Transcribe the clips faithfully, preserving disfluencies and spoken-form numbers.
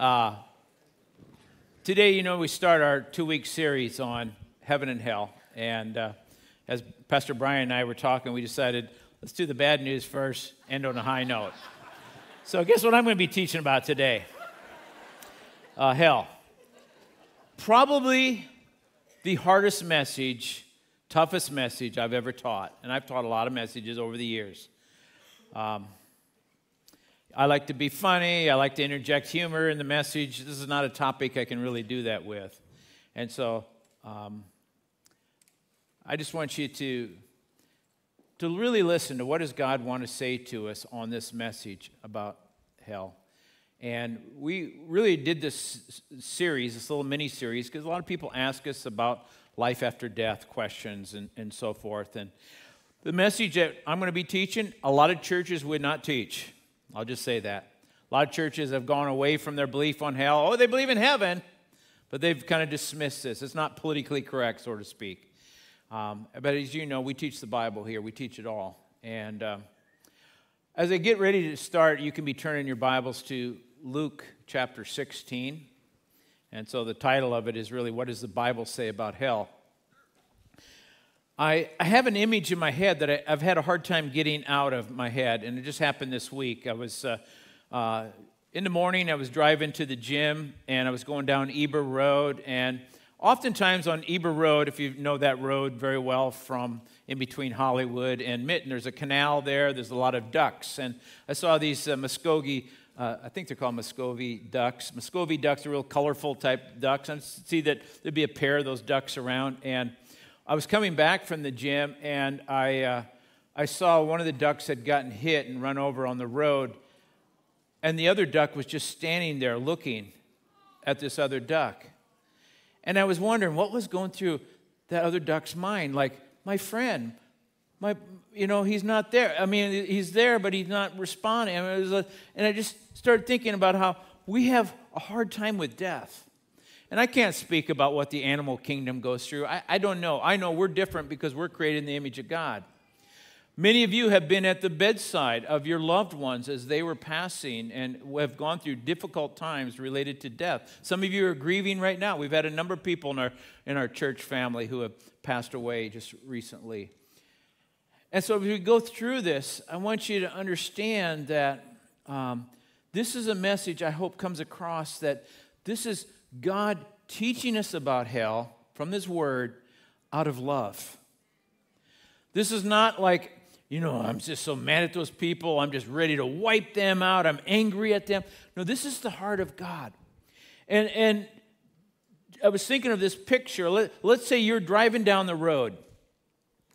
Uh, today, you know, we start our two-week series on heaven and hell. And uh, as Pastor Brian and I were talking, we decided, let's do the bad news first, end on a high note. So guess what I'm going to be teaching about today? Uh, hell. Probably the hardest message, toughest message I've ever taught. And I've taught a lot of messages over the years. Um, I like to be funny. I like to interject humor in the message. This is not a topic I can really do that with. And so um, I just want you to, to really listen to what does God want to say to us on this message about hell. And we really did this series, this little mini-series, because a lot of people ask us about life after death questions and, and so forth. And the message that I'm going to be teaching, a lot of churches would not teach. I'll just say that. A lot of churches have gone away from their belief on hell. Oh, they believe in heaven, but they've kind of dismissed this. It's not politically correct, so to speak. Um, but as you know, we teach the Bible here. We teach it all. And um, as I get ready to start, you can be turning your Bibles to Luke chapter sixteen. And so the title of it is really, what does the Bible say about hell? I have an image in my head that I've had a hard time getting out of my head, and it just happened this week. I was, uh, uh, in the morning, I was driving to the gym, and I was going down Eber Road, and oftentimes on Eber Road, if you know that road very well from in between Hollywood and Mitten, there's a canal there, there's a lot of ducks, and I saw these uh, Muscogee, uh, I think they're called Muscovy ducks. Muscovy ducks are real colorful type ducks. I see that there'd be a pair of those ducks around, and I was coming back from the gym, and I, uh, I saw one of the ducks had gotten hit and run over on the road, and the other duck was just standing there looking at this other duck. And I was wondering, what was going through that other duck's mind? Like, my friend, my, you know, he's not there. I mean, he's there, but he's not responding. I mean, it was a, and I just started thinking about how we have a hard time with death. And I can't speak about what the animal kingdom goes through. I, I don't know. I know we're different because we're created in the image of God. Many of you have been at the bedside of your loved ones as they were passing and have gone through difficult times related to death. Some of you are grieving right now. We've had a number of people in our, in our church family who have passed away just recently. And so as we go through this, I want you to understand that um, this is a message I hope comes across that this is God teaching us about hell from this word out of love. This is not like, you know, I'm just so mad at those people. I'm just ready to wipe them out. I'm angry at them. No, this is the heart of God. And, and I was thinking of this picture. Let, let's say you're driving down the road,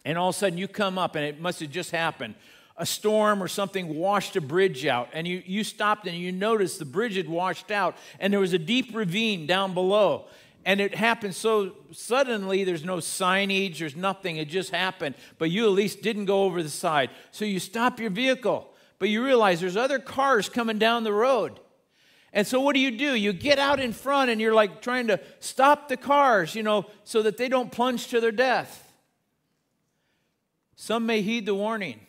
and all of a sudden you come up, and it must have just happened. A storm or something washed a bridge out, and you, you stopped and you noticed the bridge had washed out, and there was a deep ravine down below, and it happened so suddenly. There's no signage, there's nothing, it just happened, but you at least didn't go over the side. So you stop your vehicle, but you realize there's other cars coming down the road. And so what do you do? You get out in front, and you're like trying to stop the cars, you know, so that they don't plunge to their death. Some may heed the warning.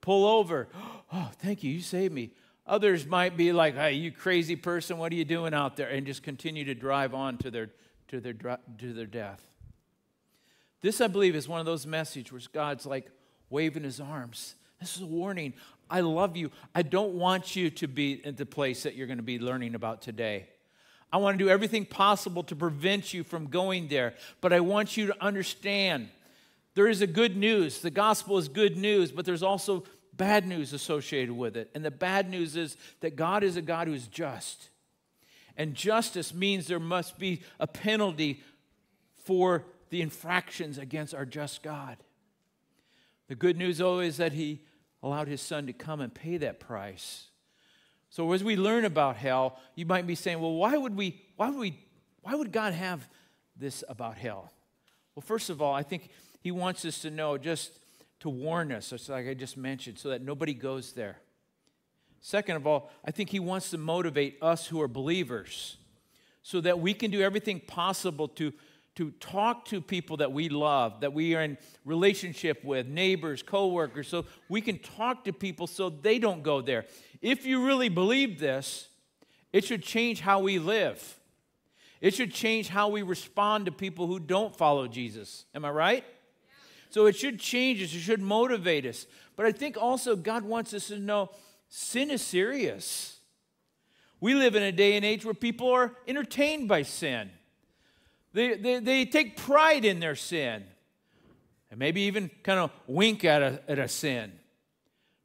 Pull over. Oh, thank you. You saved me. Others might be like, hey, you crazy person. What are you doing out there? And just continue to drive on to their, to their, to their death. This, I believe, is one of those messages where God's like waving his arms. This is a warning. I love you. I don't want you to be at the place that you're going to be learning about today. I want to do everything possible to prevent you from going there. But I want you to understand there is a good news. The gospel is good news, but there's also bad news associated with it. And the bad news is that God is a God who is just. And justice means there must be a penalty for the infractions against our just God. The good news, though, is that he allowed his son to come and pay that price. So as we learn about hell, you might be saying, well, why would we, why would we, why would God have this about hell? Well, first of all, I think he wants us to know, just to warn us, just like I just mentioned, so that nobody goes there. Second of all, I think he wants to motivate us who are believers so that we can do everything possible to, to talk to people that we love, that we are in relationship with, neighbors, coworkers, so we can talk to people so they don't go there. If you really believe this, It should change how we live. It should change how we respond to people who don't follow Jesus. Am I right? Yeah. So it should change us. It should motivate us. But I think also God wants us to know sin is serious. We live in a day and age where people are entertained by sin. They, they, they take pride in their sin. And maybe even kind of wink at a, at a sin.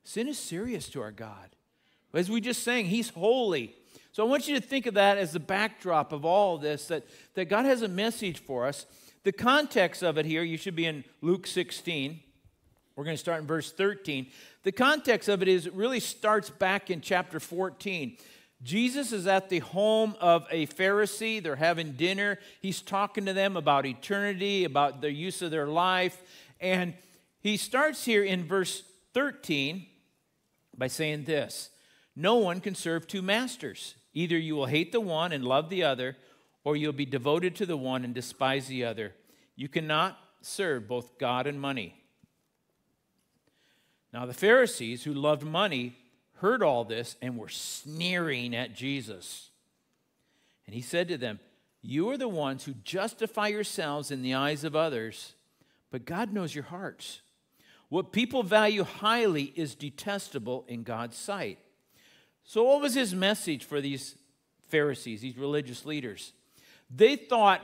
Sin is serious to our God. As we just sang, He's holy. So I want you to think of that as the backdrop of all this, that, that God has a message for us. The context of it here, you should be in Luke sixteen. We're going to start in verse thirteen. The context of it is it really starts back in chapter fourteen. Jesus is at the home of a Pharisee. They're having dinner. He's talking to them about eternity, about the use of their life. And he starts here in verse thirteen by saying this: no one can serve two masters. Either you will hate the one and love the other, or you'll be devoted to the one and despise the other. You cannot serve both God and money. Now the Pharisees, who loved money, heard all this and were sneering at Jesus. And he said to them, you are the ones who justify yourselves in the eyes of others, but God knows your hearts. What people value highly is detestable in God's sight. So what was his message for these Pharisees, these religious leaders? They thought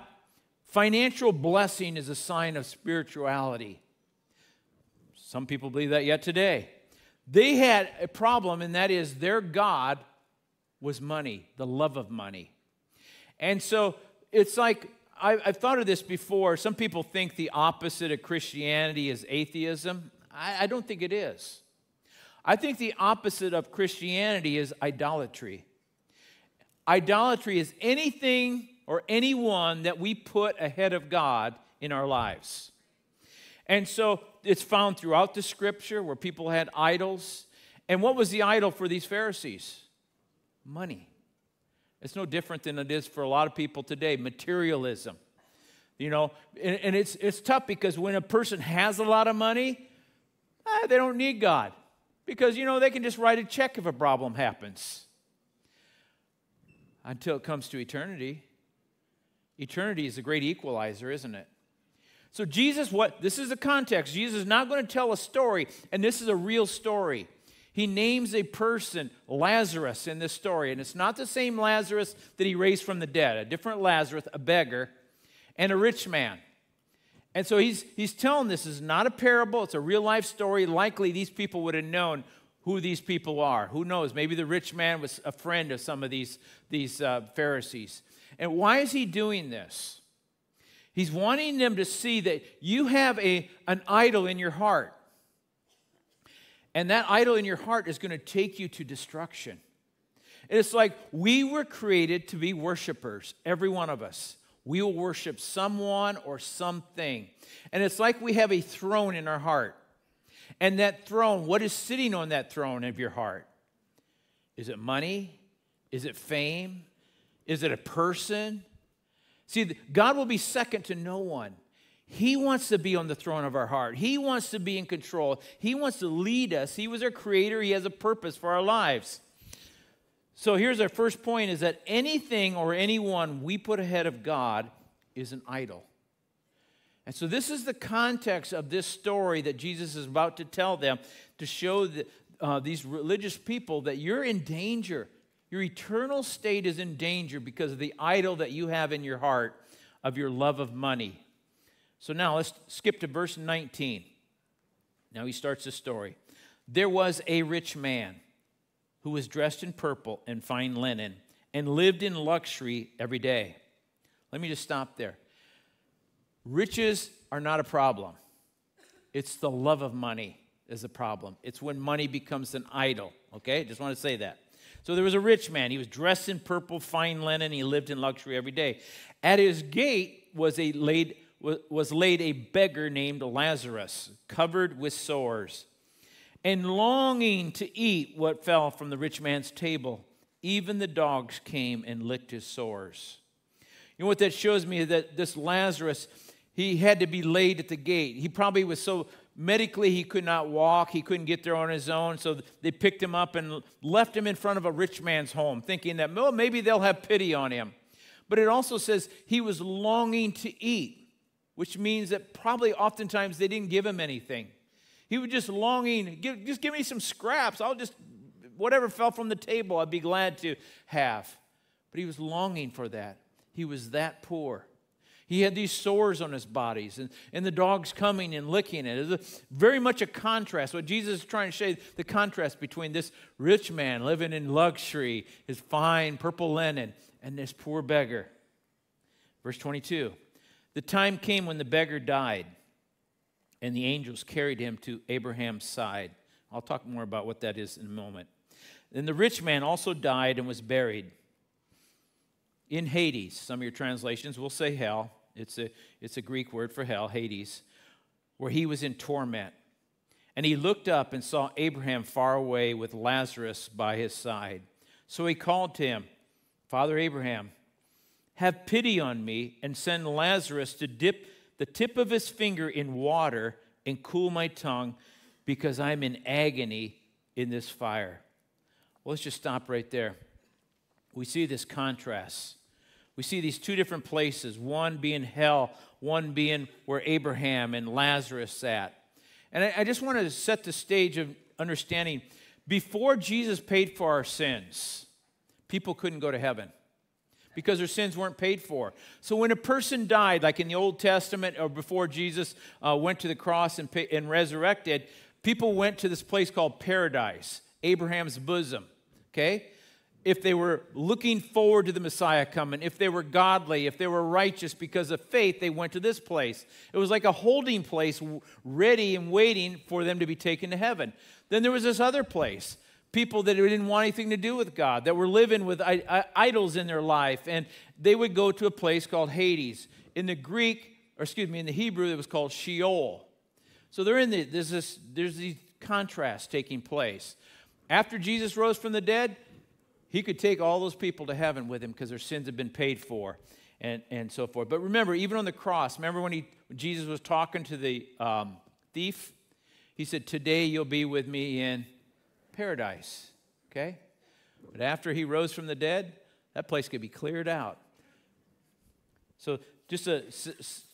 financial blessing is a sign of spirituality. Some people believe that yet today. They had a problem, and that is their God was money, the love of money. And so it's like, I, I've thought of this before. Some people think the opposite of Christianity is atheism. I, I don't think it is. I think the opposite of Christianity is idolatry. Idolatry is anything or anyone that we put ahead of God in our lives. And so it's found throughout the Scripture where people had idols. And what was the idol for these Pharisees? Money. It's no different than it is for a lot of people today, materialism. You know, and, and it's, it's tough because when a person has a lot of money, eh, they don't need God. Because, you know, they can just write a check if a problem happens. Until it comes to eternity. Eternity is a great equalizer, isn't it? So Jesus, what this is the context. Jesus is not going to tell a story, and this is a real story. He names a person, Lazarus, in this story. And it's not the same Lazarus that he raised from the dead. A different Lazarus, a beggar, and a rich man. And so he's, he's telling this is not a parable. It's a real-life story. Likely these people would have known who these people are. Who knows? Maybe the rich man was a friend of some of these, these uh, Pharisees. And why is he doing this? He's wanting them to see that you have a, an idol in your heart. And that idol in your heart is going to take you to destruction. It's like we were created to be worshipers, every one of us. We will worship someone or something. And it's like we have a throne in our heart. And that throne, what is sitting on that throne of your heart? Is it money? Is it fame? Is it a person? See, God will be second to no one. He wants to be on the throne of our heart. He wants to be in control. He wants to lead us. He was our creator. He has a purpose for our lives. So here's our first point, is that anything or anyone we put ahead of God is an idol. And so this is the context of this story that Jesus is about to tell them to show the, uh, these religious people that you're in danger. Your eternal state is in danger because of the idol that you have in your heart of your love of money. So now let's skip to verse nineteen. Now he starts the story. There was a rich man who was dressed in purple and fine linen and lived in luxury every day. Let me just stop there. Riches are not a problem. It's the love of money is the problem. It's when money becomes an idol. Okay? Just want to say that. So there was a rich man. He was dressed in purple, fine linen. He lived in luxury every day. At his gate was, a laid, was laid a beggar named Lazarus, covered with sores, and longing to eat what fell from the rich man's table. Even the dogs came and licked his sores. You know what that shows me is that this Lazarus, he had to be laid at the gate. He probably was so Medically, he could not walk. He couldn't get there on his own. So they picked him up and left him in front of a rich man's home, thinking that, well, maybe they'll have pity on him. But it also says he was longing to eat, which means that probably oftentimes they didn't give him anything. He was just longing, give, just give me some scraps. I'll just, whatever fell from the table, I'd be glad to have. But he was longing for that. He was that poor. He had these sores on his bodies, and, and the dogs coming and licking it. It was a, very much a contrast. What Jesus is trying to show you, the contrast between this rich man living in luxury, his fine purple linen, and this poor beggar. Verse twenty-two, the time came when the beggar died, and the angels carried him to Abraham's side. I'll talk more about what that is in a moment. Then the rich man also died and was buried in Hades. Some of your translations will say hell. It's a, it's a Greek word for hell, Hades, where he was in torment. And he looked up and saw Abraham far away with Lazarus by his side. So he called to him, Father Abraham, have pity on me and send Lazarus to dip the tip of his finger in water and cool my tongue because I'm in agony in this fire. Well, let's just stop right there. We see this contrast. We see these two different places, one being hell, one being where Abraham and Lazarus sat. And I, I just want to set the stage of understanding. Before Jesus paid for our sins, people couldn't go to heaven because their sins weren't paid for. So when a person died, like in the Old Testament or before Jesus uh, went to the cross and, pay, and resurrected, people went to this place called paradise, Abraham's bosom, okay? If they were looking forward to the Messiah coming, if they were godly, if they were righteous because of faith, they went to this place. It was like a holding place ready and waiting for them to be taken to heaven. Then there was this other place, people that didn't want anything to do with God, that were living with idols in their life, and they would go to a place called Hades. In the Greek, or excuse me, in the Hebrew, it was called Sheol. So they're in the, there's this, there's these contrasts taking place. After Jesus rose from the dead, he could take all those people to heaven with him because their sins had been paid for and, and so forth. But remember, even on the cross, remember when, he, when Jesus was talking to the um, thief? He said, today you'll be with me in paradise, okay? But after he rose from the dead, that place could be cleared out. So just to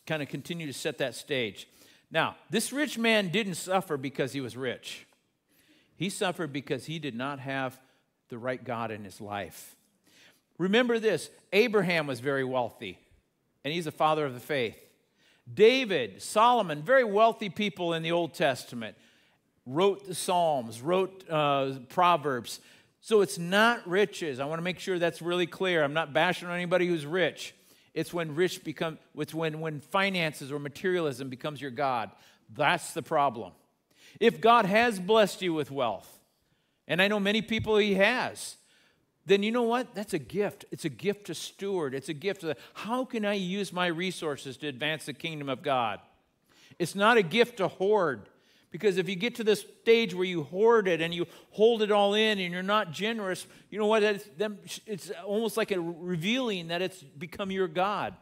kind of continue to set that stage. Now, this rich man didn't suffer because he was rich. He suffered because he did not have the right God in his life. Remember this, Abraham was very wealthy, and he's the father of the faith. David, Solomon, very wealthy people in the Old Testament, wrote the Psalms, wrote uh, Proverbs. So it's not riches. I want to make sure that's really clear. I'm not bashing on anybody who's rich. It's when rich become, it's when, when finances or materialism becomes your God. That's the problem. If God has blessed you with wealth, and I know many people he has, then you know what? That's a gift. It's a gift to steward. It's a gift to, how can I use my resources to advance the kingdom of God? It's not a gift to hoard, because if you get to this stage where you hoard it and you hold it all in and you're not generous, you know what? It's, it's almost like a revealing that it's become your God.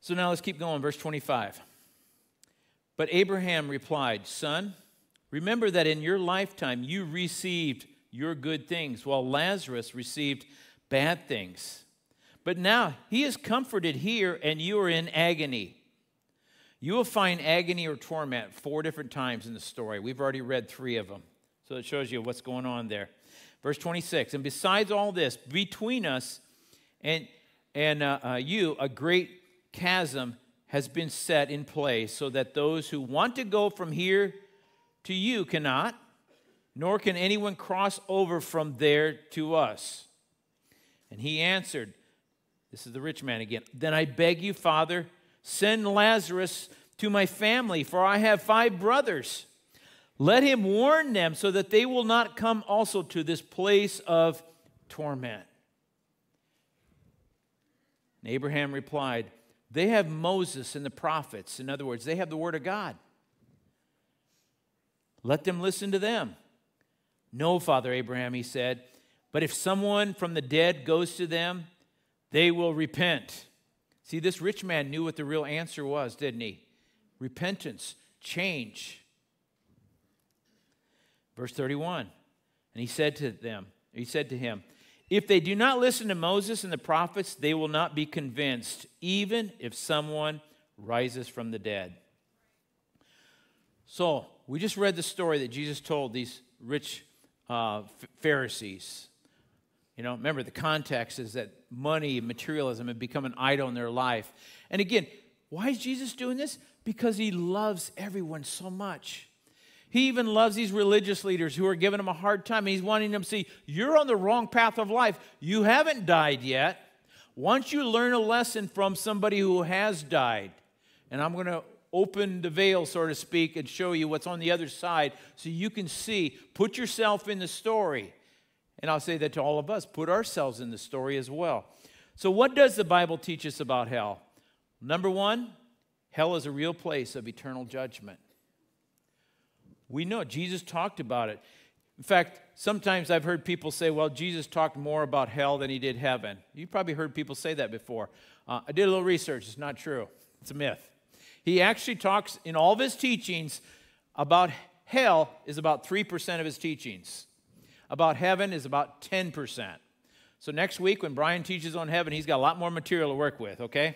So now let's keep going, verse twenty-five. But Abraham replied, son, remember that in your lifetime you received your good things, while Lazarus received bad things. But now he is comforted here, and you are in agony. You will find agony or torment four different times in the story. We've already read three of them, so it shows you what's going on there. Verse twenty-six, and besides all this, between us and, and uh, uh, you, a great chasm has been set in place, so that those who want to go from here to you cannot, nor can anyone cross over from there to us. And he answered, this is the rich man again, then I beg you, Father, send Lazarus to my family, for I have five brothers. Let him warn them so that they will not come also to this place of torment. And Abraham replied, they have Moses and the prophets. In other words, they have the word of God. Let them listen to them. No, Father Abraham, he said, but if someone from the dead goes to them, they will repent. See, this rich man knew what the real answer was, didn't he? Repentance. change. Verse thirty-one, and he said to them, he said to him, if they do not listen to Moses and the prophets, they will not be convinced, even if someone rises from the dead. So, we just read the story that Jesus told these rich uh, Pharisees. You know, remember the context is that money and materialism have become an idol in their life. And again, why is Jesus doing this? Because he loves everyone so much. He even loves these religious leaders who are giving him a hard time. He's wanting them to see, you're on the wrong path of life. You haven't died yet. Once you learn a lesson from somebody who has died, and I'm going to open the veil, so to speak, and show you what's on the other side so you can see, put yourself in the story. And I'll say that to all of us, put ourselves in the story as well. So what does the Bible teach us about hell? Number one, hell is a real place of eternal judgment. We know Jesus talked about it. In fact, sometimes I've heard people say, well, Jesus talked more about hell than he did heaven. You've probably heard people say that before. Uh, I did a little research. It's not true. It's a myth. He actually talks in all of his teachings about hell is about three percent of his teachings. About heaven is about ten percent. So next week when Brian teaches on heaven, he's got a lot more material to work with, okay?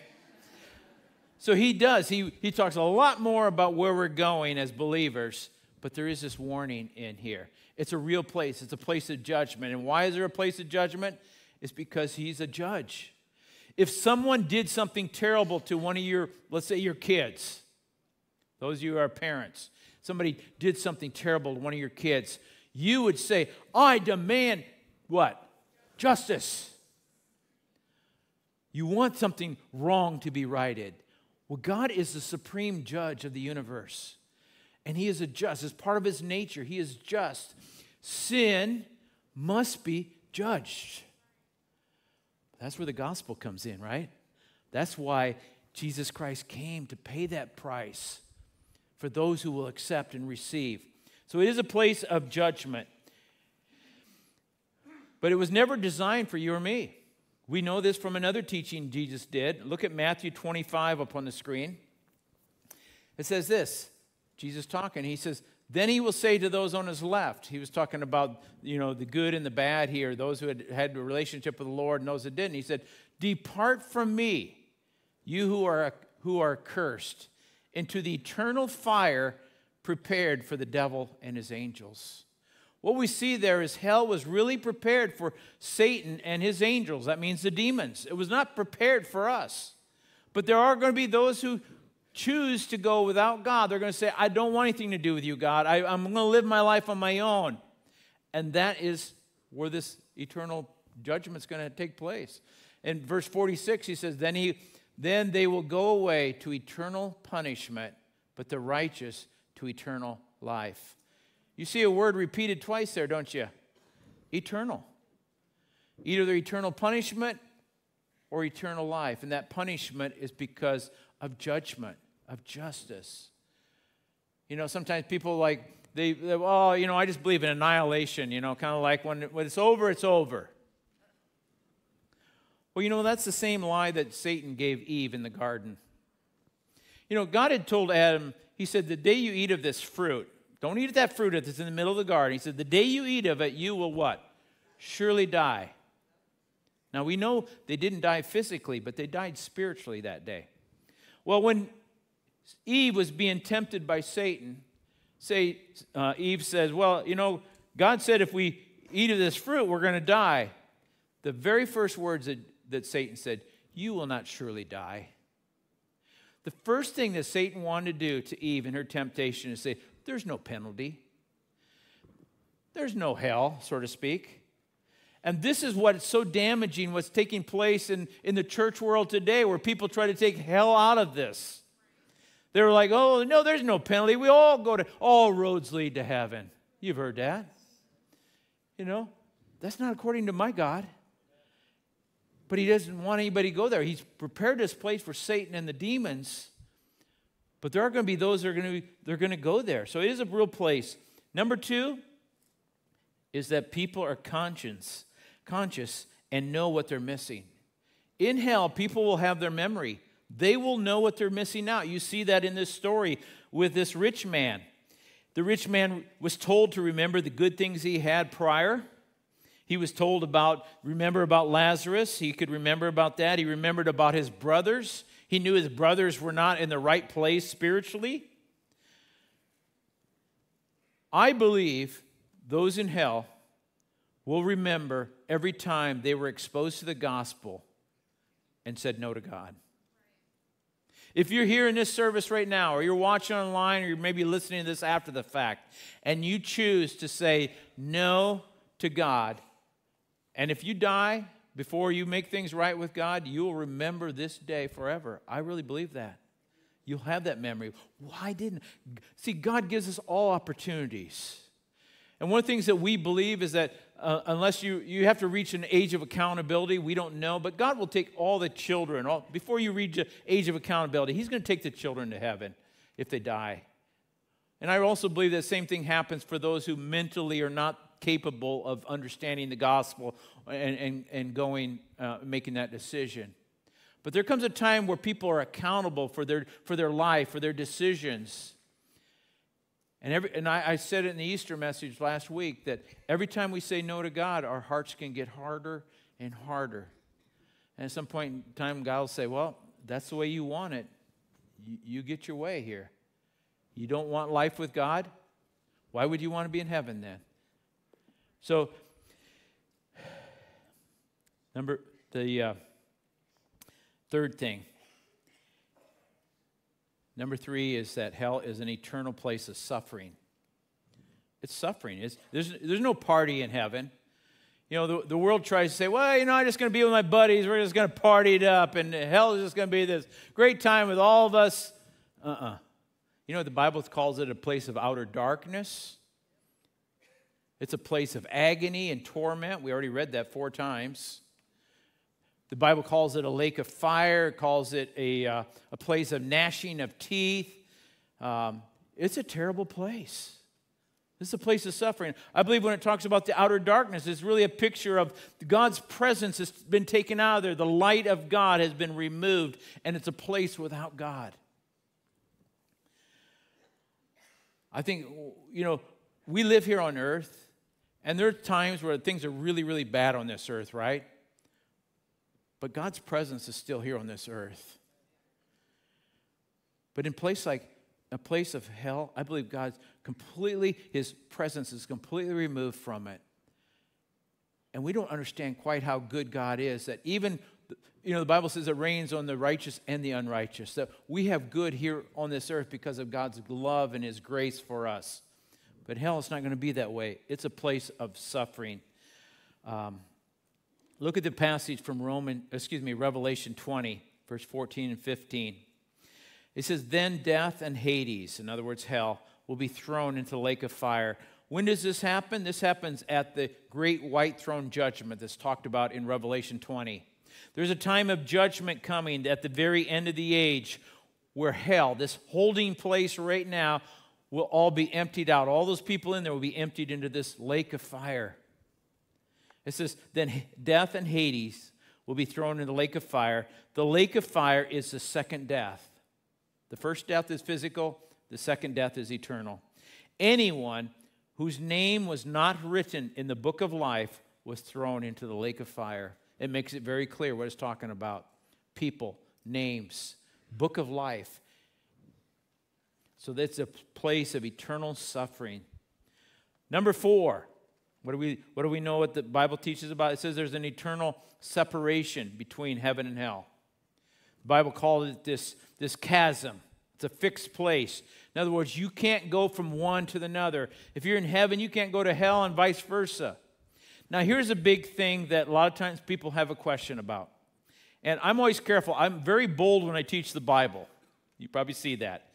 So he does. He, he talks a lot more about where we're going as believers. But there is this warning in here. It's a real place. It's a place of judgment. And why is there a place of judgment? It's because he's a judge. If someone did something terrible to one of your, let's say your kids, those of you who are parents, somebody did something terrible to one of your kids, you would say, I demand what? Justice. You want something wrong to be righted. Well, God is the supreme judge of the universe. And he is a just. As part of his nature, he is just. Sin must be judged. That's where the gospel comes in, right? That's why Jesus Christ came to pay that price for those who will accept and receive. So it is a place of judgment. But it was never designed for you or me. We know this from another teaching Jesus did. Look at Matthew twenty-five up on the screen. It says this. Jesus talking, he says, then he will say to those on his left. He was talking about, you know, the good and the bad here, those who had had a relationship with the Lord and those that didn't. He said, depart from me, you who are, who are cursed, into the eternal fire prepared for the devil and his angels. What we see there is hell was really prepared for Satan and his angels. That means the demons. It was not prepared for us. But there are going to be those who choose to go without God. They're going to say, I don't want anything to do with you, God. I, I'm going to live my life on my own. And that is where this eternal judgment is going to take place. In verse forty-six, he says, then, he, then they will go away to eternal punishment, but the righteous to eternal life. You see a word repeated twice there, don't you? Eternal. Either the eternal punishment or eternal life. And that punishment is because of judgment, of justice. You know, sometimes people like, they, they, oh, you know, I just believe in annihilation, you know, kind of like when, when it's over, it's over. Well, you know, that's the same lie that Satan gave Eve in the garden. You know, God had told Adam, he said, the day you eat of this fruit, don't eat that fruit that's in the middle of the garden. He said, the day you eat of it, you will what? Surely die. Now, we know they didn't die physically, but they died spiritually that day. Well, when Eve was being tempted by Satan, say, uh, Eve says, well, you know, God said if we eat of this fruit, we're going to die. The very first words that, that Satan said, you will not surely die. The first thing that Satan wanted to do to Eve in her temptation is say, there's no penalty. There's no hell, so to speak. And this is what's so damaging, what's taking place in, in the church world today, where people try to take hell out of this. They were like, oh, no, there's no penalty. We all go to, all roads lead to heaven. You've heard that. You know, that's not according to my God. But he doesn't want anybody to go there. He's prepared this place for Satan and the demons. But there are going to be those that are going to, they're going to go there. So it is a real place. Number two is that people are conscious. conscious and know what they're missing. In hell, people will have their memory. They will know what they're missing out. You see that in this story with this rich man. The rich man was told to remember the good things he had prior. He was told about, remember about Lazarus. He could remember about that. He remembered about his brothers. He knew his brothers were not in the right place spiritually. I believe those in hell will remember every time they were exposed to the gospel and said no to God. If you're here in this service right now, or you're watching online, or you're maybe listening to this after the fact, and you choose to say no to God, and if you die before you make things right with God, you'll remember this day forever. I really believe that. You'll have that memory. Why didn't? See, God gives us all opportunities. And one of the things that we believe is that uh, unless you, you have to reach an age of accountability, we don't know, but God will take all the children. All, before you reach the age of accountability, he's going to take the children to heaven if they die. And I also believe that same thing happens for those who mentally are not capable of understanding the gospel and, and, and going, uh, making that decision. But there comes a time where people are accountable for their, for their life, for their decisions. And, every, and I, I said it in the Easter message last week that every time we say no to God, our hearts can get harder and harder. And at some point in time, God will say, well, that's the way you want it. You, you get your way here. You don't want life with God? Why would you want to be in heaven then? So, number the uh, third thing. Number three is that hell is an eternal place of suffering. It's suffering. It's, there's, there's no party in heaven. You know, the, the world tries to say, well, you know, I'm just going to be with my buddies. We're just going to party it up. And hell is just going to be this great time with all of us. Uh-uh. You know, the Bible calls it a place of outer darkness. It's a place of agony and torment. We already read that four times. The Bible calls it a lake of fire, calls it a, uh, a place of gnashing of teeth. Um, it's a terrible place. This is a place of suffering. I believe when it talks about the outer darkness, it's really a picture of God's presence has been taken out of there. The light of God has been removed, and it's a place without God. I think, you know, we live here on earth, and there are times where things are really, really bad on this earth, right? But God's presence is still here on this earth. But in place like a place of hell, I believe God's completely, his presence is completely removed from it. And we don't understand quite how good God is, that even, you know, the Bible says it rains on the righteous and the unrighteous, that we have good here on this earth because of God's love and his grace for us. But hell is not going to be that way. It's a place of suffering. Um Look at the passage from Roman, excuse me, Revelation twenty, verse fourteen and fifteen. It says, then death and Hades, in other words, hell, will be thrown into the lake of fire. When does this happen? This happens at the great white throne judgment that's talked about in Revelation twenty. There's a time of judgment coming at the very end of the age where hell, this holding place right now, will all be emptied out. All those people in there will be emptied into this lake of fire. It says, then death and Hades will be thrown in the lake of fire. The lake of fire is the second death. The first death is physical. The second death is eternal. Anyone whose name was not written in the book of life was thrown into the lake of fire. It makes it very clear what it's talking about. People, names, book of life. So that's a place of eternal suffering. Number four. What do we, what do we know what the Bible teaches about? It says there's an eternal separation between heaven and hell. The Bible calls it this, this chasm. It's a fixed place. In other words, you can't go from one to the other. If you're in heaven, you can't go to hell and vice versa. Now, here's a big thing that a lot of times people have a question about. And I'm always careful. I'm very bold when I teach the Bible. You probably see that.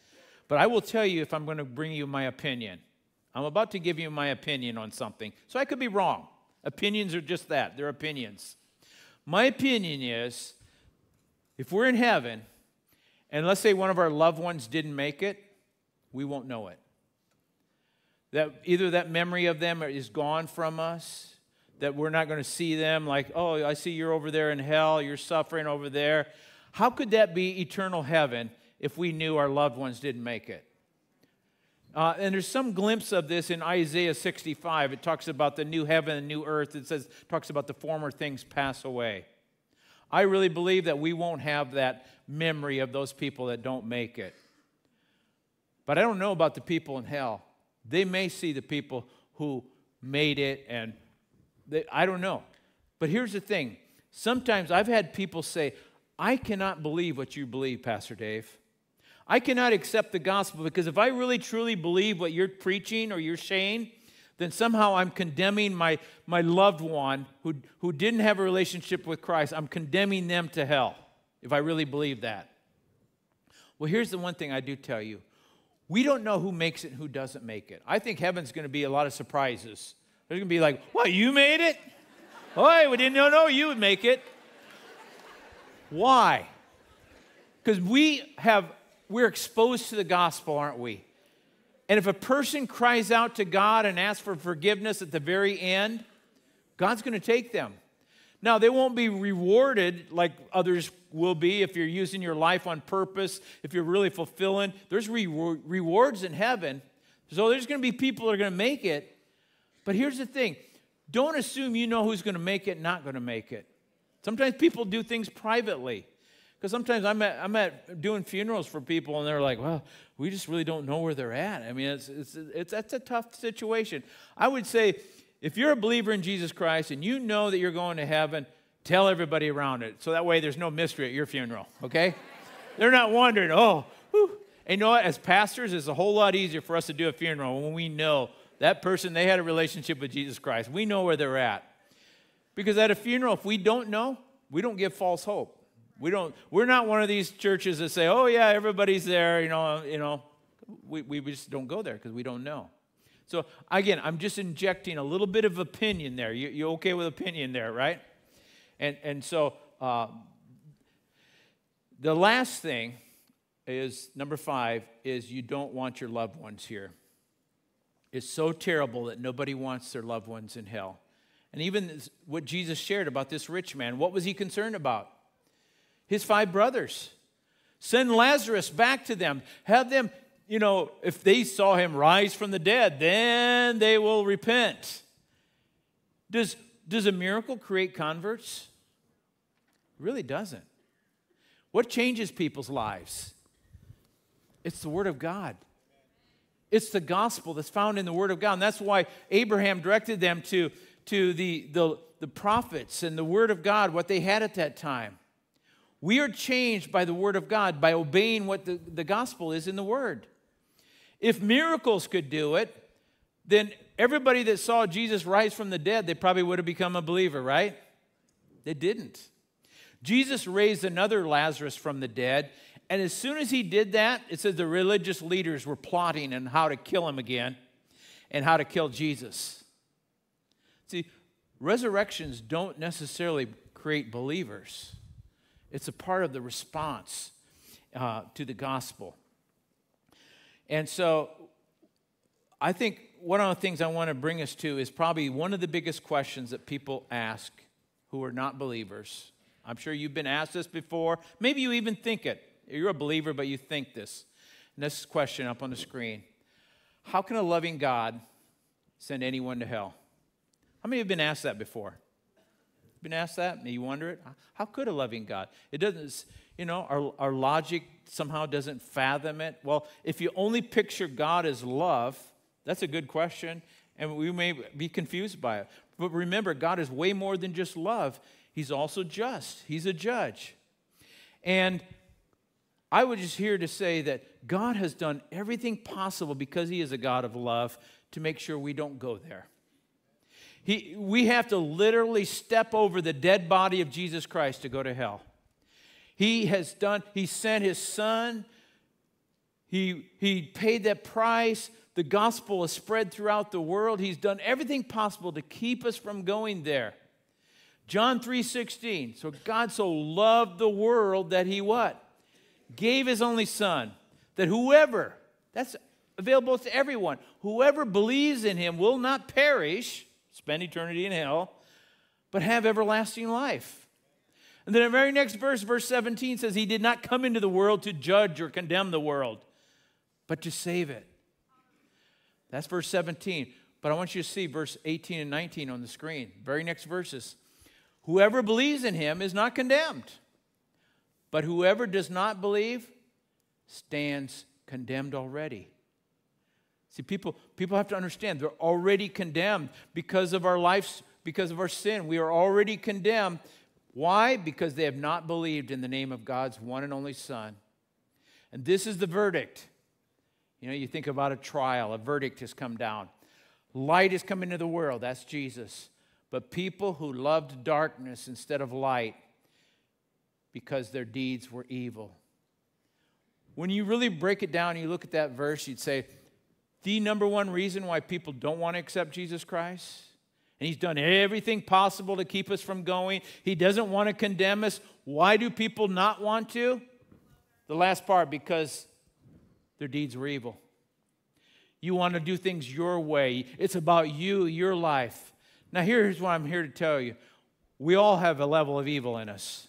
But I will tell you if I'm going to bring you my opinion. I'm about to give you my opinion on something. So I could be wrong. Opinions are just that. They're opinions. My opinion is, if we're in heaven, and let's say one of our loved ones didn't make it, we won't know it. That either that memory of them is gone from us, that we're not going to see them like, oh, I see you're over there in hell, you're suffering over there. How could that be eternal heaven if we knew our loved ones didn't make it? Uh, and there's some glimpse of this in Isaiah sixty-five. It talks about the new heaven and new earth. It says, talks about the former things pass away. I really believe that we won't have that memory of those people that don't make it. But I don't know about the people in hell. They may see the people who made it, and they, I don't know. But here's the thing. Sometimes I've had people say, I cannot believe what you believe, Pastor Dave. I cannot accept the gospel because if I really truly believe what you're preaching or you're saying, then somehow I'm condemning my, my loved one who, who didn't have a relationship with Christ. I'm condemning them to hell if I really believe that. Well, here's the one thing I do tell you. We don't know who makes it and who doesn't make it. I think heaven's going to be a lot of surprises. There's going to be like, what, you made it? Oh, we didn't know you would make it. Why? Because we have, we're exposed to the gospel, aren't we? And if a person cries out to God and asks for forgiveness at the very end, God's going to take them. Now, they won't be rewarded like others will be if you're using your life on purpose, if you're really fulfilling. There's re- rewards in heaven. So there's going to be people that are going to make it. But here's the thing. Don't assume you know who's going to make it and not going to make it. Sometimes people do things privately. Because sometimes I'm at, I'm at doing funerals for people, and they're like, well, we just really don't know where they're at. I mean, it's, it's, it's, that's a tough situation. I would say if you're a believer in Jesus Christ and you know that you're going to heaven, tell everybody around it. So that way there's no mystery at your funeral, okay? They're not wondering, oh, whew. And you know what? As pastors, it's a whole lot easier for us to do a funeral when we know that person, they had a relationship with Jesus Christ. We know where they're at. Because at a funeral, if we don't know, we don't give false hope. We don't, we're not one of these churches that say, oh, yeah, everybody's there, you know, you know. We, we just don't go there because we don't know. So, again, I'm just injecting a little bit of opinion there. You, you okay with opinion there, right? And, and so uh, the last thing is, number five, is you don't want your loved ones here. It's so terrible that nobody wants their loved ones in hell. And even this, what Jesus shared about this rich man, what was he concerned about? His five brothers. Send Lazarus back to them. Have them, you know, if they saw him rise from the dead, then they will repent. Does, does a miracle create converts? It really doesn't. What changes people's lives? It's the Word of God. It's the gospel that's found in the Word of God. And that's why Abraham directed them to, to the, the, the prophets and the Word of God, what they had at that time. We are changed by the Word of God, by obeying what the, the gospel is in the Word. If miracles could do it, then everybody that saw Jesus rise from the dead, they probably would have become a believer, right? They didn't. Jesus raised another Lazarus from the dead, and as soon as he did that, it says the religious leaders were plotting on how to kill him again and how to kill Jesus. See, resurrections don't necessarily create believers. It's a part of the response uh, to the gospel. And so I think one of the things I want to bring us to is probably one of the biggest questions that people ask who are not believers. I'm sure you've been asked this before. Maybe you even think it. You're a believer, but you think this. And this question up on the screen. How can a loving God send anyone to hell? How many have been asked that before? Been asked that, and you wonder it. How could a loving God? It doesn't, you know, our, our logic somehow doesn't fathom it. Well, if you only picture God as love, that's a good question, and we may be confused by it. But remember, God is way more than just love. He's also just. He's a judge. And I was just here to say that God has done everything possible because He is a God of love to make sure we don't go there. He, we have to literally step over the dead body of Jesus Christ to go to hell. He has done, He sent His Son. He, he paid that price. The gospel is spread throughout the world. He's done everything possible to keep us from going there. John three sixteen, so God so loved the world that He what? Gave His only Son, that whoever, that's available to everyone, whoever believes in Him will not perish, spend eternity in hell, but have everlasting life. And then the very next verse, verse seventeen, says, He did not come into the world to judge or condemn the world, but to save it. That's verse seventeen. But I want you to see verse eighteen and nineteen on the screen. Very next verses. Whoever believes in him is not condemned. But whoever does not believe stands condemned already. See, people, people have to understand they're already condemned because of our lives, because of our sin. We are already condemned. Why? Because they have not believed in the name of God's one and only Son. And this is the verdict. You know, you think about a trial. A verdict has come down. Light has come into the world. That's Jesus. But people who loved darkness instead of light because their deeds were evil. When you really break it down and you look at that verse, you'd say, the number one reason why people don't want to accept Jesus Christ, and he's done everything possible to keep us from going. He doesn't want to condemn us. Why do people not want to? The last part, because their deeds were evil. You want to do things your way. It's about you, your life. Now here's what I'm here to tell you. We all have a level of evil in us.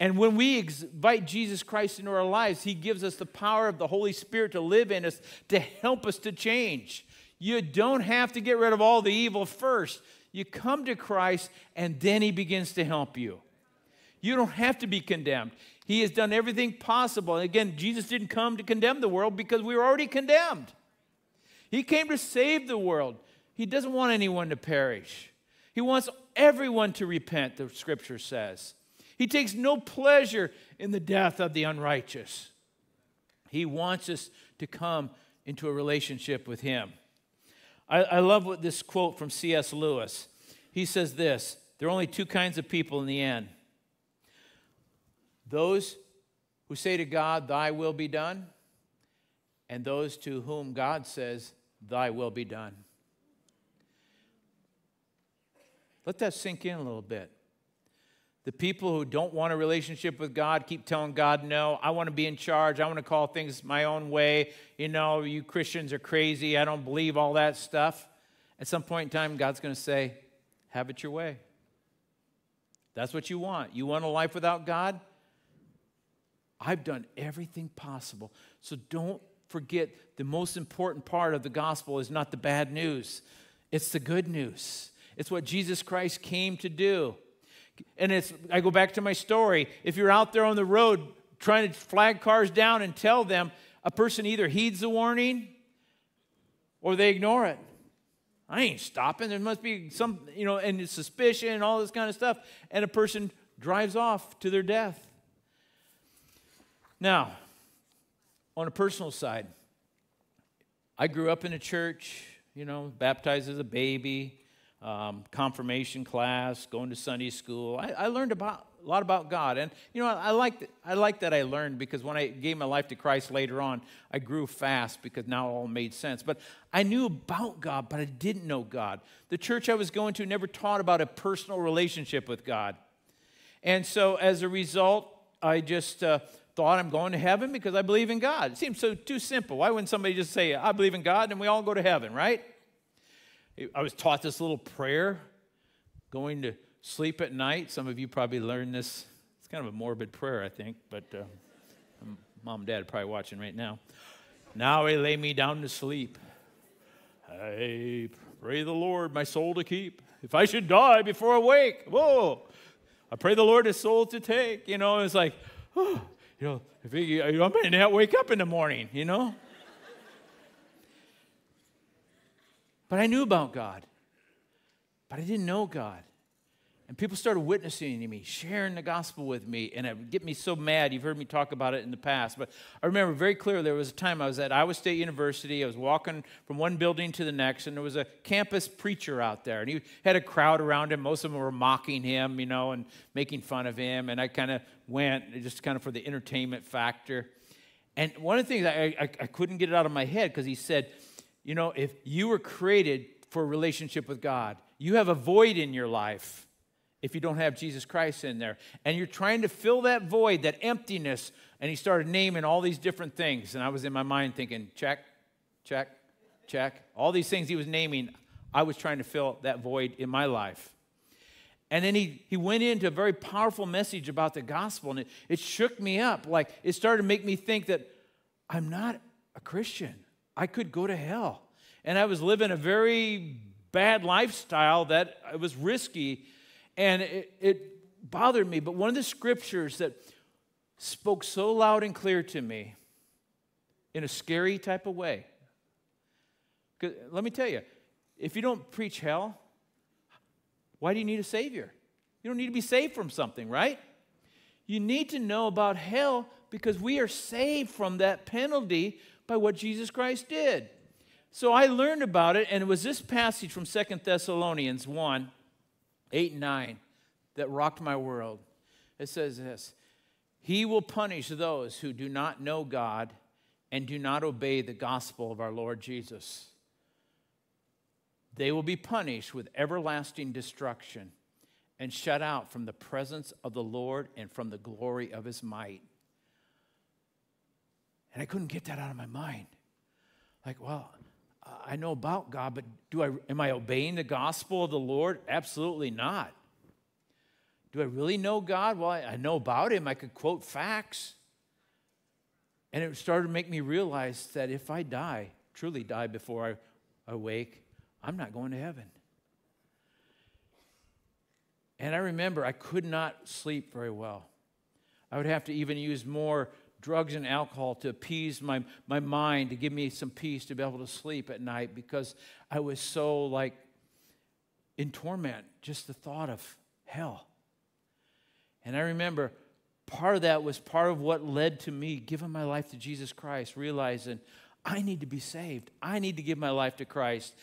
And when we invite Jesus Christ into our lives, he gives us the power of the Holy Spirit to live in us, to help us to change. You don't have to get rid of all the evil first. You come to Christ, and then he begins to help you. You don't have to be condemned. He has done everything possible. And again, Jesus didn't come to condemn the world because we were already condemned. He came to save the world. He doesn't want anyone to perish. He wants everyone to repent, the Scripture says. He takes no pleasure in the death of the unrighteous. He wants us to come into a relationship with him. I, I love what this quote from C S Lewis. He says this, there are only two kinds of people in the end. Those who say to God, thy will be done, and those to whom God says, thy will be done. Let that sink in a little bit. The people who don't want a relationship with God keep telling God, no, I want to be in charge. I want to call things my own way. You know, you Christians are crazy. I don't believe all that stuff. At some point in time, God's going to say, have it your way. That's what you want. You want a life without God? I've done everything possible. So don't forget the most important part of the gospel is not the bad news. It's the good news. It's what Jesus Christ came to do. And it's, I go back to my story. If you're out there on the road trying to flag cars down and tell them, a person either heeds the warning or they ignore it. I ain't stopping. There must be some, you know, and it's suspicion and all this kind of stuff. And a person drives off to their death. Now, on a personal side, I grew up in a church, you know, baptized as a baby. Um, confirmation class, going to Sunday school. I, I learned about, a lot about God. And, you know, I, I like I like that I learned because when I gave my life to Christ later on, I grew fast because now it all made sense. But I knew about God, but I didn't know God. The church I was going to never taught about a personal relationship with God. And so as a result, I just uh, thought I'm going to heaven because I believe in God. It seems so too simple. Why wouldn't somebody just say, I believe in God, and we all go to heaven, right? I was taught this little prayer, going to sleep at night. Some of you probably learned this. It's kind of a morbid prayer, I think, but uh, mom and dad are probably watching right now. Now I lay me down to sleep. I pray the Lord my soul to keep. If I should die before I wake, whoa, I pray the Lord his soul to take. You know, it's like, oh, you know, if he, I might not wake up in the morning, you know. But I knew about God, but I didn't know God. And people started witnessing to me, sharing the gospel with me, and it would get me so mad. You've heard me talk about it in the past, but I remember very clearly there was a time I was at Iowa State University. I was walking from one building to the next, and there was a campus preacher out there, and he had a crowd around him. Most of them were mocking him, you know, and making fun of him, and I kind of went just kind of for the entertainment factor. And one of the things, I, I, I couldn't get it out of my head because he said, you know, if you were created for a relationship with God, you have a void in your life if you don't have Jesus Christ in there. And you're trying to fill that void, that emptiness. And he started naming all these different things. And I was in my mind thinking, check, check, check. All these things he was naming, I was trying to fill that void in my life. And then he, he went into a very powerful message about the gospel. And it, it shook me up. Like, it started to make me think that I'm not a Christian. I could go to hell. and I was living a very bad lifestyle that it was risky, and it, it bothered me. But one of the scriptures that spoke so loud and clear to me in a scary type of way, let me tell you, if you don't preach hell, why do you need a Savior? You don't need to be saved from something, right? You need to know about hell because we are saved from that penalty by what Jesus Christ did. So I learned about it, and it was this passage from Second Thessalonians one, eight and nine that rocked my world. It says this: He will punish those who do not know God and do not obey the gospel of our Lord Jesus. They will be punished with everlasting destruction and shut out from the presence of the Lord and from the glory of His might. And I couldn't get that out of my mind. Like, well, I know about God, but do I, am I obeying the gospel of the Lord? Absolutely not. Do I really know God? Well, I, I know about Him. I could quote facts. And it started to make me realize that if I die, truly die before I awake, I'm not going to heaven. And I remember I could not sleep very well. I would have to even use more drugs and alcohol to appease my, my mind, to give me some peace to be able to sleep at night, because I was so, like, in torment, just the thought of hell. And I remember part of that was part of what led to me giving my life to Jesus Christ, realizing I need to be saved. I need to give my life to Christ.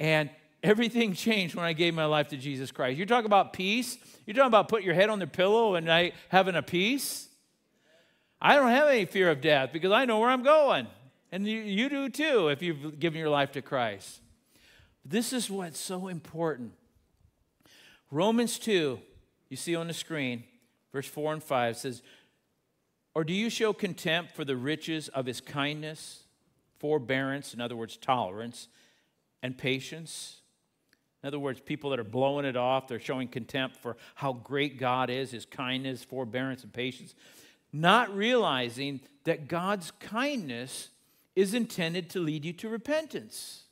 And everything changed when I gave my life to Jesus Christ. You're talking about peace? You're talking about putting your head on the pillow and I, having a peace? I don't have any fear of death because I know where I'm going. And you, you do too if you've given your life to Christ. This is what's so important. Romans two, you see on the screen, verse four and five says, Or do you show contempt for the riches of His kindness, forbearance, in other words, tolerance, and patience? In other words, people that are blowing it off, they're showing contempt for how great God is, His kindness, forbearance, and patience, not realizing that God's kindness is intended to lead you to repentance.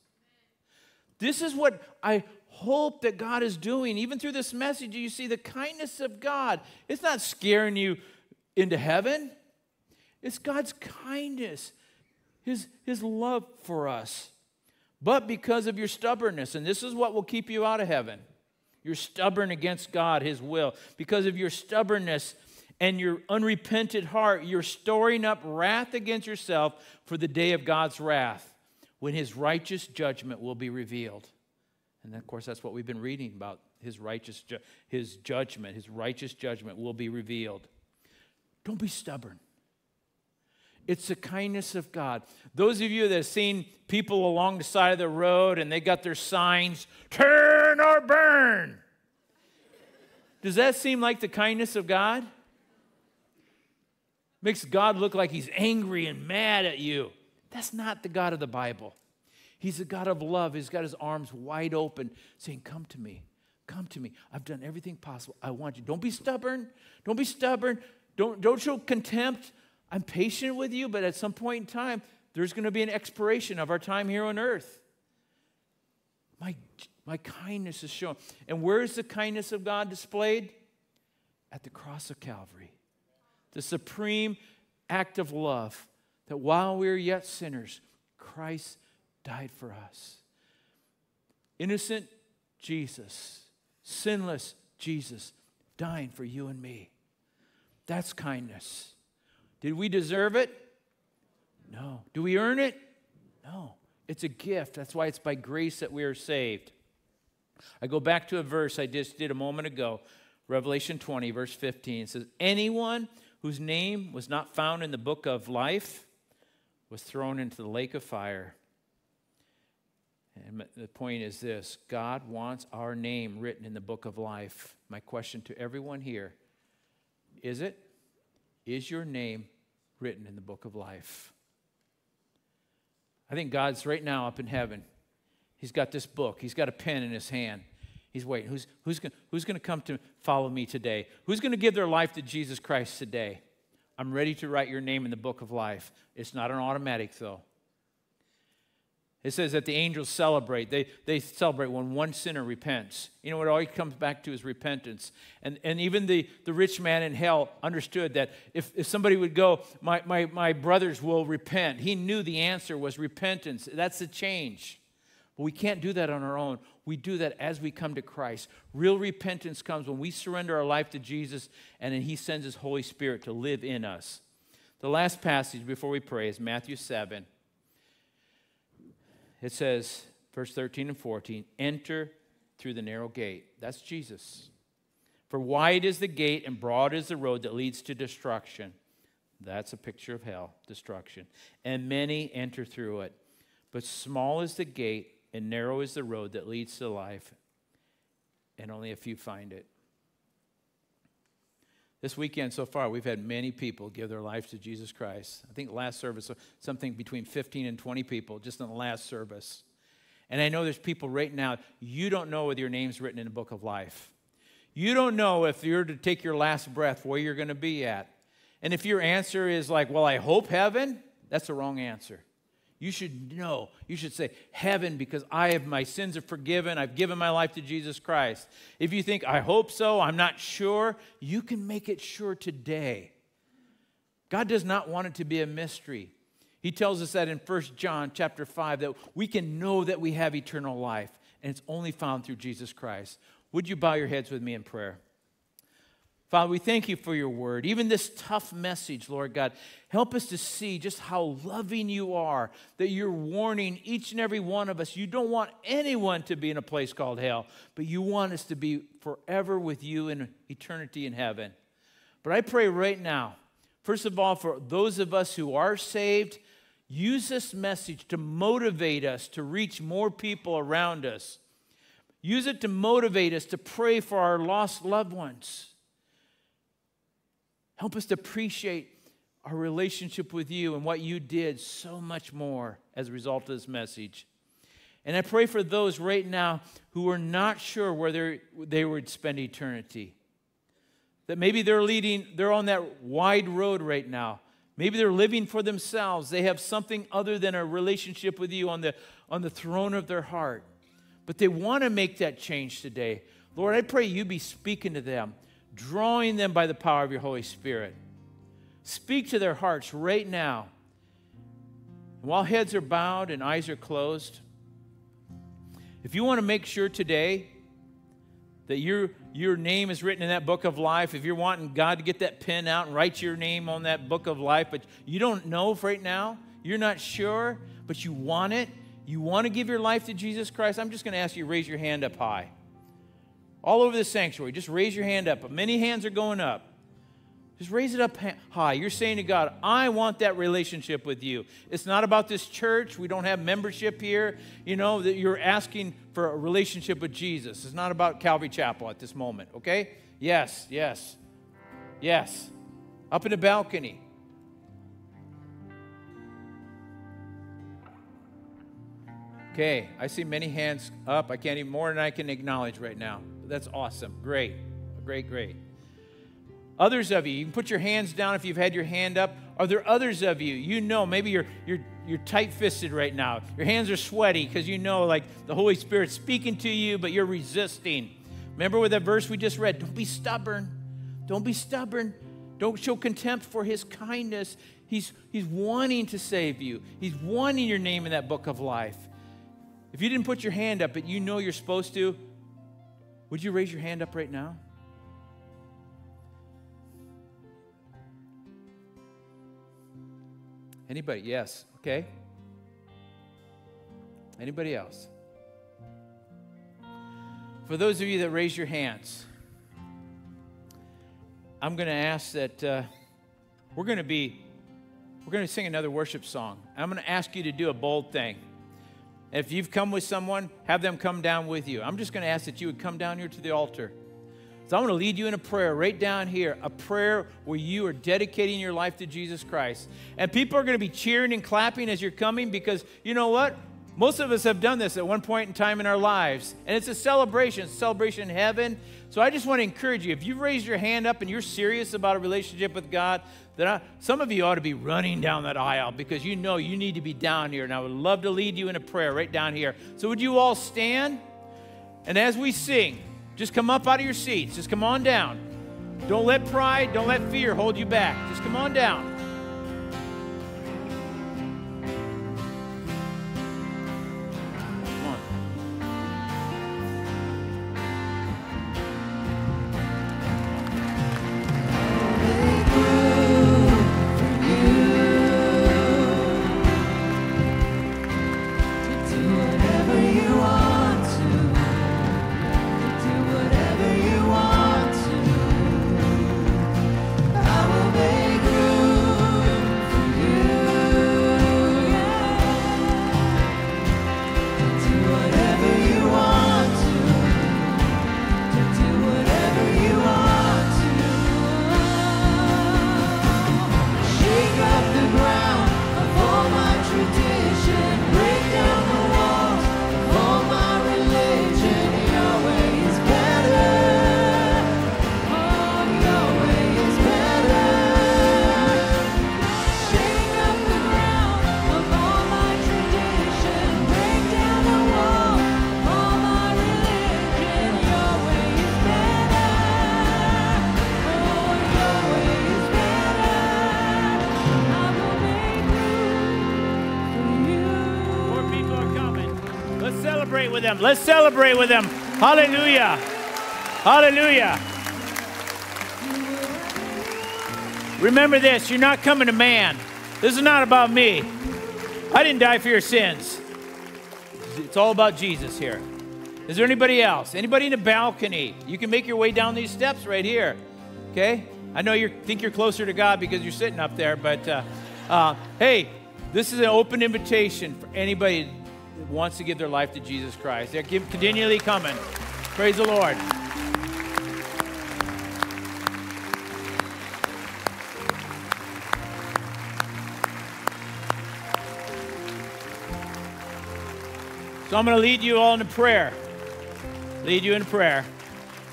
This is what I hope that God is doing. Even through this message, you see the kindness of God. It's not scaring you into heaven. It's God's kindness, His, His love for us. But because of your stubbornness, and this is what will keep you out of heaven, you're stubborn against God, His will. Because of your stubbornness and your unrepentant heart, you're storing up wrath against yourself for the day of God's wrath, when His righteous judgment will be revealed. And of course, that's what we've been reading about, his righteous, ju his judgment, His righteous judgment will be revealed. Don't be stubborn. It's the kindness of God. Those of you that have seen people along the side of the road and they got their signs, turn or burn. Does that seem like the kindness of God? Makes God look like He's angry and mad at you. That's not the God of the Bible. He's a God of love. He's got His arms wide open saying, come to me. Come to me. I've done everything possible. I want you. Don't be stubborn. Don't be stubborn. Don't, don't show contempt. I'm patient with you, but at some point in time, there's going to be an expiration of our time here on earth. My, my kindness is shown. And where is the kindness of God displayed? At the cross of Calvary. The supreme act of love that while we are yet sinners, Christ died for us. Innocent Jesus, sinless Jesus, dying for you and me. That's kindness. Did we deserve it? No. Do we earn it? No. It's a gift. That's why it's by grace that we are saved. I go back to a verse I just did a moment ago, Revelation twenty, verse fifteen. It says, anyone whose name was not found in the book of life was thrown into the lake of fire. And the point is this: God wants our name written in the book of life. My question to everyone here, is it? Is your name written in the book of life? I think God's right now up in heaven. He's got this book. He's got a pen in His hand. He's waiting. Who's, who's going who's going to come to follow me today? Who's going to give their life to Jesus Christ today? I'm ready to write your name in the book of life. It's not an automatic, though. It says that the angels celebrate. They, they celebrate when one sinner repents. You know what it always comes back to is repentance. And, and even the, the rich man in hell understood that if, if somebody would go, my, my, my brothers will repent. He knew the answer was repentance. That's the change. But we can't do that on our own. We do that as we come to Christ. Real repentance comes when we surrender our life to Jesus, and then he sends his Holy Spirit to live in us. The last passage before we pray is Matthew seven. It says, verse thirteen and fourteen, enter through the narrow gate. That's Jesus. For wide is the gate and broad is the road that leads to destruction. That's a picture of hell, destruction. And many enter through it. But small is the gate and narrow is the road that leads to life. And only a few find it. This weekend so far, we've had many people give their lives to Jesus Christ. I think last service, something between fifteen and twenty people just in the last service. And I know there's people right now, you don't know whether your name's written in the book of life. You don't know if you're to take your last breath where you're going to be at. And if your answer is like, well, I hope heaven, that's the wrong answer. You should know. You should say, heaven, because I have, my sins are forgiven. I've given my life to Jesus Christ. If you think, I hope so, I'm not sure, you can make it sure today. God does not want it to be a mystery. He tells us that in First John chapter five, that we can know that we have eternal life, and it's only found through Jesus Christ. Would you bow your heads with me in prayer? Father, we thank you for your word. Even this tough message, Lord God, help us to see just how loving you are, that you're warning each and every one of us. You don't want anyone to be in a place called hell, but you want us to be forever with you in eternity in heaven. But I pray right now, first of all, for those of us who are saved, use this message to motivate us to reach more people around us. Use it to motivate us to pray for our lost loved ones. Help us to appreciate our relationship with you and what you did so much more as a result of this message. And I pray for those right now who are not sure where they would spend eternity. That maybe they're leading, they're on that wide road right now. Maybe they're living for themselves. They have something other than a relationship with you on the, on the throne of their heart. But they want to make that change today. Lord, I pray you be speaking to them, drawing them by the power of your Holy Spirit. Speak to their hearts right now. While heads are bowed and eyes are closed, if you want to make sure today that your, your name is written in that book of life, if you're wanting God to get that pen out and write your name on that book of life, but you don't know right now, you're not sure, but you want it, you want to give your life to Jesus Christ, I'm just going to ask you to raise your hand up high. All over the sanctuary, just raise your hand up. Many hands are going up. Just raise it up high. You're saying to God, I want that relationship with you. It's not about this church. We don't have membership here. You know, that you're asking for a relationship with Jesus. It's not about Calvary Chapel at this moment, okay? Yes, yes, yes. Up in the balcony. Okay, I see many hands up. I can't even, more than I can acknowledge right now. That's awesome. Great, great, great. Others of you, you can put your hands down if you've had your hand up. Are there others of you? You know, maybe you're, you're, you're tight-fisted right now. Your hands are sweaty because you know, like, the Holy Spirit's speaking to you, but you're resisting. Remember with that verse we just read, don't be stubborn. Don't be stubborn. Don't show contempt for his kindness. He's, he's wanting to save you. He's wanting your name in that book of life. If you didn't put your hand up, but you know you're supposed to, would you raise your hand up right now? Anybody? Yes. Okay. Anybody else? For those of you that raise your hands, I'm going to ask that uh, we're going to be, we're going to sing another worship song. I'm going to ask you to do a bold thing. If you've come with someone, have them come down with you. I'm just going to ask that you would come down here to the altar. So I'm going to lead you in a prayer right down here, a prayer where you are dedicating your life to Jesus Christ. And people are going to be cheering and clapping as you're coming because, you know what? Most of us have done this at one point in time in our lives, and it's a celebration. It's a celebration in heaven. So I just want to encourage you, if you've raised your hand up and you're serious about a relationship with God, then I, some of you ought to be running down that aisle because you know you need to be down here, and I would love to lead you in a prayer right down here. So would you all stand? And as we sing, just come up out of your seats. Just come on down. Don't let pride, don't let fear hold you back. Just come on down. Them. Let's celebrate with them. Hallelujah. Hallelujah. Remember this. You're not coming to man. This is not about me. I didn't die for your sins. It's all about Jesus here. Is there anybody else? Anybody in the balcony? You can make your way down these steps right here. Okay? I know you think you're closer to God because you're sitting up there, but uh, uh, hey, this is an open invitation for anybody wants to give their life to Jesus Christ. They're continually coming. Praise the Lord. So I'm going to lead you all in a prayer. Lead you in prayer.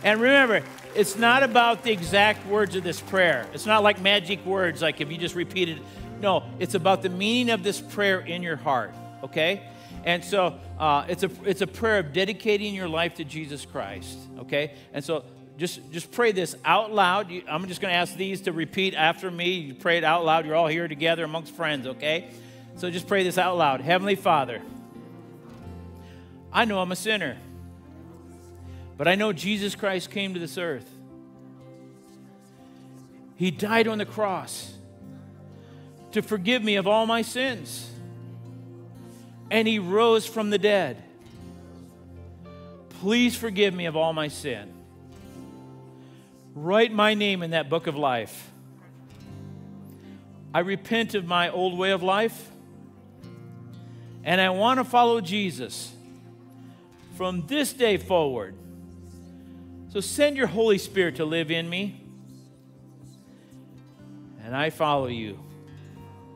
And remember, it's not about the exact words of this prayer. It's not like magic words, like if you just repeat it. No, it's about the meaning of this prayer in your heart. Okay? And so uh, it's, a, it's a prayer of dedicating your life to Jesus Christ, okay? And so just, just pray this out loud. You, I'm just going to ask these to repeat after me. You pray it out loud. You're all here together amongst friends, okay? So just pray this out loud. Heavenly Father, I know I'm a sinner, but I know Jesus Christ came to this earth. He died on the cross to forgive me of all my sins. And he rose from the dead. Please forgive me of all my sin. Write my name in that book of life. I repent of my old way of life, and I want to follow Jesus from this day forward. So send your Holy Spirit to live in me, and I follow you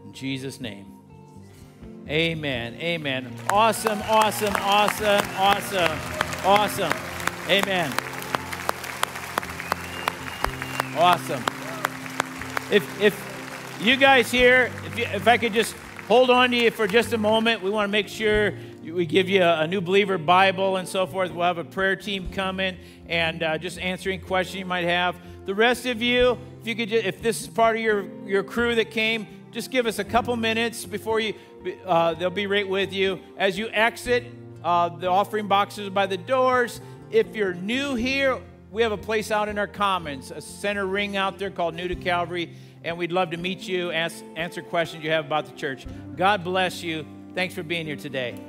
in Jesus' name. Amen. Amen. Awesome, awesome, awesome, awesome, awesome. Amen. Awesome. If, if you guys here, if, you, if I could just hold on to you for just a moment, we want to make sure we give you a, a new believer Bible and so forth. We'll have a prayer team come in and uh, just answering questions you might have. The rest of you, if you could, just, if this is part of your, your crew that came, just give us a couple minutes before you, uh, they'll be right with you. As you exit, uh, the offering boxes by the doors. If you're new here, we have a place out in our commons, a center ring out there called New to Calvary, and we'd love to meet you, ask, answer questions you have about the church. God bless you. Thanks for being here today.